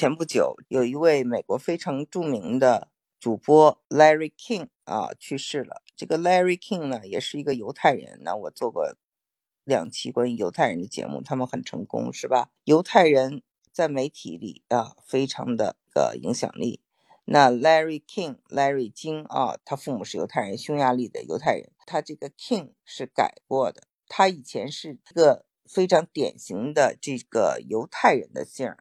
前不久有一位美国非常著名的主播 Larry King 去世了。这个 Larry King 呢也是一个犹太人，那我做过2期关于犹太人的节目，他们很成功是吧。犹太人在媒体里非常的影响力。那 Larry King Larry King 他父母是犹太人，匈牙利的犹太人，他这个 King 是改过的，他以前是一个非常典型的这个犹太人的姓。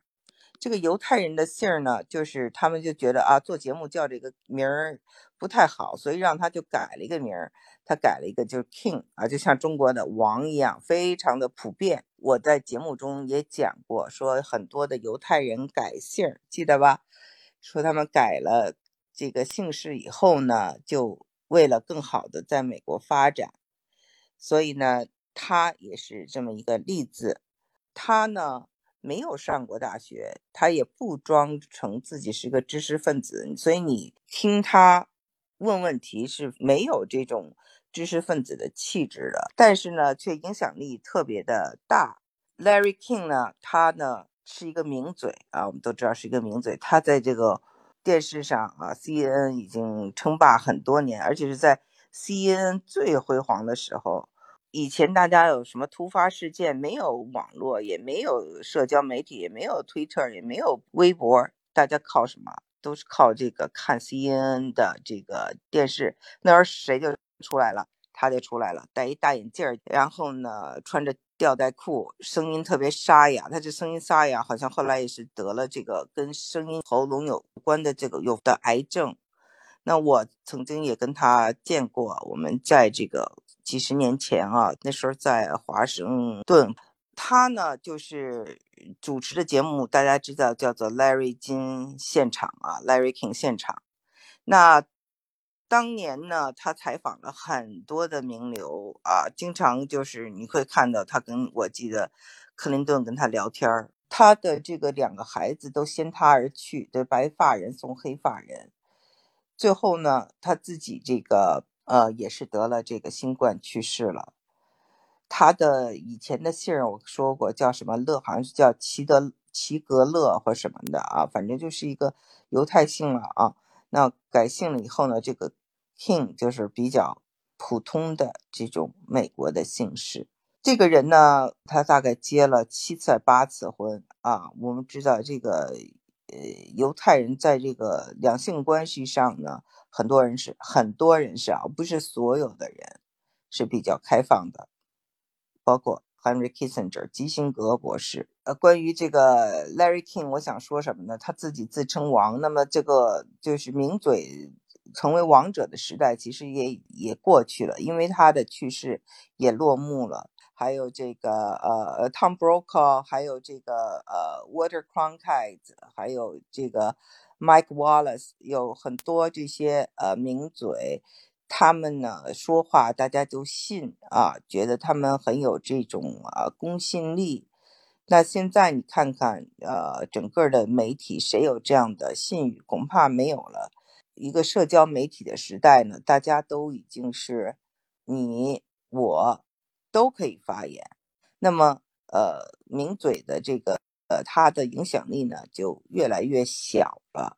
这个犹太人的姓呢，就是他们就觉得做节目叫这个名儿不太好，所以让他就改了一个名儿，他改了一个就是 King 就像中国的王一样，非常的普遍。我在节目中也讲过，说很多的犹太人改姓，记得吧？说他们改了这个姓氏以后呢，就为了更好的在美国发展，所以呢，他也是这么一个例子。他呢没有上过大学，他也不装成自己是个知识分子，所以你听他问问题是没有这种知识分子的气质的，但是呢却影响力特别的大。 Larry King 呢，他呢是一个名嘴我们都知道是一个名嘴，他在这个电视上CNN 已经称霸很多年，而且是在 CNN 最辉煌的时候。以前大家有什么突发事件，没有网络，也没有社交媒体，也没有 Twitter， 也没有微博，大家靠什么？都是靠这个看 CNN 的这个电视。那时候谁就出来了，他就出来了，戴一大眼镜，然后呢穿着吊带裤，声音特别沙哑。他这声音沙哑，好像后来也是得了这个跟声音喉咙有关的这个有的癌症。那我曾经也跟他见过，我们在这个几十年前那时候在华盛顿。他呢就是主持的节目大家知道叫做 Larry King 现场Larry King 现场。那当年呢他采访了很多的名流经常就是你会看到他跟，我记得克林顿跟他聊天，他的这个2个孩子都先他而去，对，白发人送黑发人。最后呢他自己这个也是得了这个新冠去世了。他的以前的姓我说过叫什么勒，好像是叫齐格勒或什么的反正就是一个犹太姓了那改姓了以后呢，这个 King 就是比较普通的这种美国的姓氏。这个人呢他大概结了7次8次婚我们知道这个犹太人在这个两性关系上呢，很多人是不是所有的人是比较开放的，包括 Henry Kissinger 基辛格博士。关于这个 Larry King 我想说什么呢，他自己自称王，那么这个就是名嘴成为王者的时代其实也过去了，因为他的去世也落幕了。还有这个Tom Brokaw， 还有这个Walter Cronkite， 还有这个 Mike Wallace， 有很多这些名嘴，他们呢说话大家就信觉得他们很有这种公信力。那现在你看看整个的媒体谁有这样的信誉，恐怕没有了。一个社交媒体的时代呢，大家都已经是你我都可以发言，那么名嘴的这个他的影响力呢就越来越小了。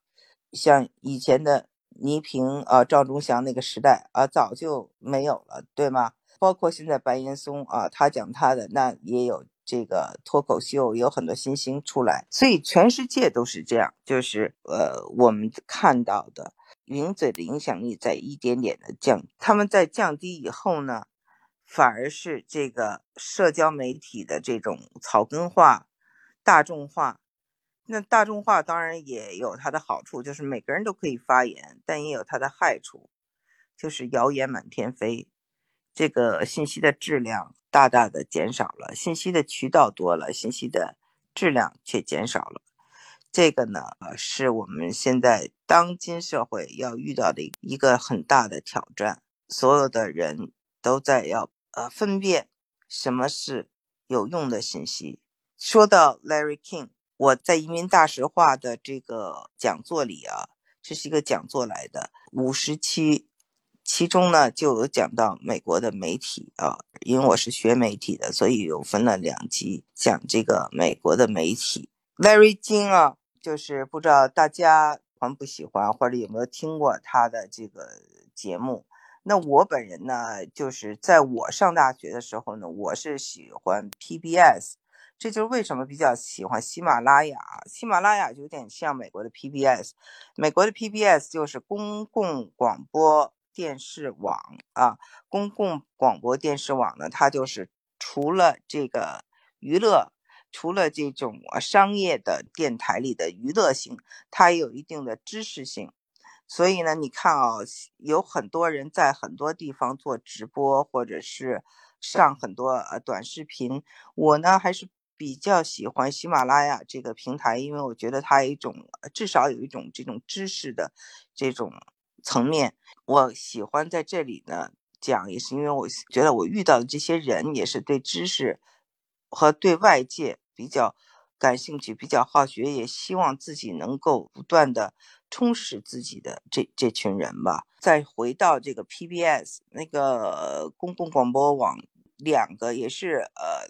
像以前的倪萍赵忠祥那个时代早就没有了，对吗？包括现在白岩松他讲他的，那也有这个脱口秀，有很多新星出来，所以全世界都是这样，就是我们看到的名嘴的影响力在一点点的降低。他们在降低以后呢，反而是这个社交媒体的这种草根化、大众化。那大众化当然也有它的好处，就是每个人都可以发言，但也有它的害处，就是谣言满天飞，这个信息的质量大大的减少了，信息的渠道多了，信息的质量却减少了。这个呢是我们现在当今社会要遇到的一个很大的挑战，所有的人都在要分辨什么是有用的信息。说到 Larry King， 我在移民大实话的这个讲座里这是一个讲座来的50期，其中呢就有讲到美国的媒体因为我是学媒体的，所以有分了2期讲这个美国的媒体。Larry King 就是不知道大家欢不喜欢或者有没有听过他的这个节目。那我本人呢，就是在我上大学的时候呢，我是喜欢 PBS， 这就是为什么比较喜欢喜马拉雅。喜马拉雅就有点像美国的 PBS， 美国的 PBS 就是公共广播电视网啊，公共广播电视网呢，它就是除了这个娱乐，除了这种商业的电台里的娱乐性，它也有一定的知识性。所以呢，你看啊，有很多人在很多地方做直播，或者是上很多短视频。我呢还是比较喜欢喜马拉雅这个平台，因为我觉得它有一种，至少有一种这种知识的这种层面。我喜欢在这里呢讲，也是因为我觉得我遇到的这些人也是对知识和对外界比较感兴趣，比较好学，也希望自己能够不断的充实自己的这群人吧。再回到这个 PBS 那个公共广播网，两个也是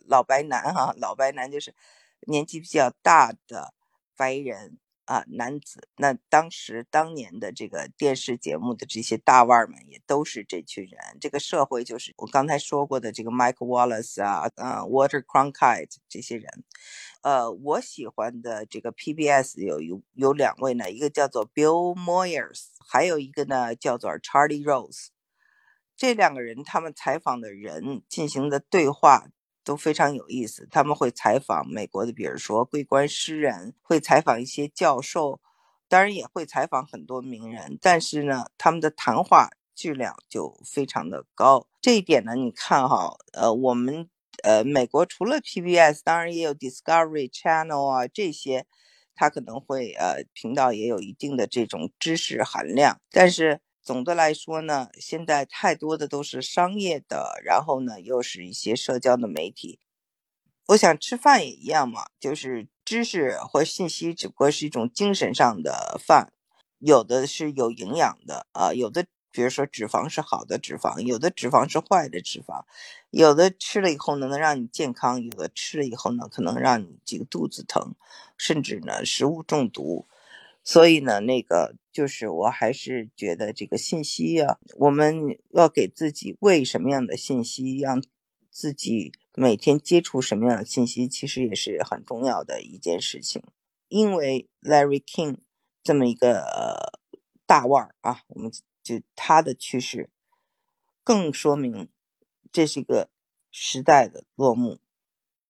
老白男哈，老白男就是年纪比较大的白人啊男子。那当年的这个电视节目的这些大腕们也都是这群人。这个社会就是我刚才说过的这个 Mike Wallace Walter Cronkite 这些人。我喜欢的这个 PBS 有两位呢，一个叫做 Bill Moyers， 还有一个呢叫做 Charlie Rose。这两个人他们采访的人进行的对话都非常有意思。他们会采访美国的比如说桂冠诗人，会采访一些教授，当然也会采访很多名人，但是呢他们的谈话质量就非常的高。这一点呢你看哈，我们美国除了 PBS， 当然也有 Discovery Channel 啊，这些它可能会频道也有一定的这种知识含量。但是总的来说呢，现在太多的都是商业的，然后呢又是一些社交的媒体。我想吃饭也一样嘛，就是知识或信息只不过是一种精神上的饭，有的是有营养的有的比如说脂肪是好的脂肪，有的脂肪是坏的脂肪，有的吃了以后呢能让你健康，有的吃了以后呢可能让你这个肚子疼，甚至呢食物中毒。所以呢那个就是我还是觉得这个信息啊，我们要给自己喂什么样的信息，让自己每天接触什么样的信息，其实也是很重要的一件事情。因为 Larry King 这么一个大腕儿啊，我们就他的趋势更说明这是一个时代的落幕。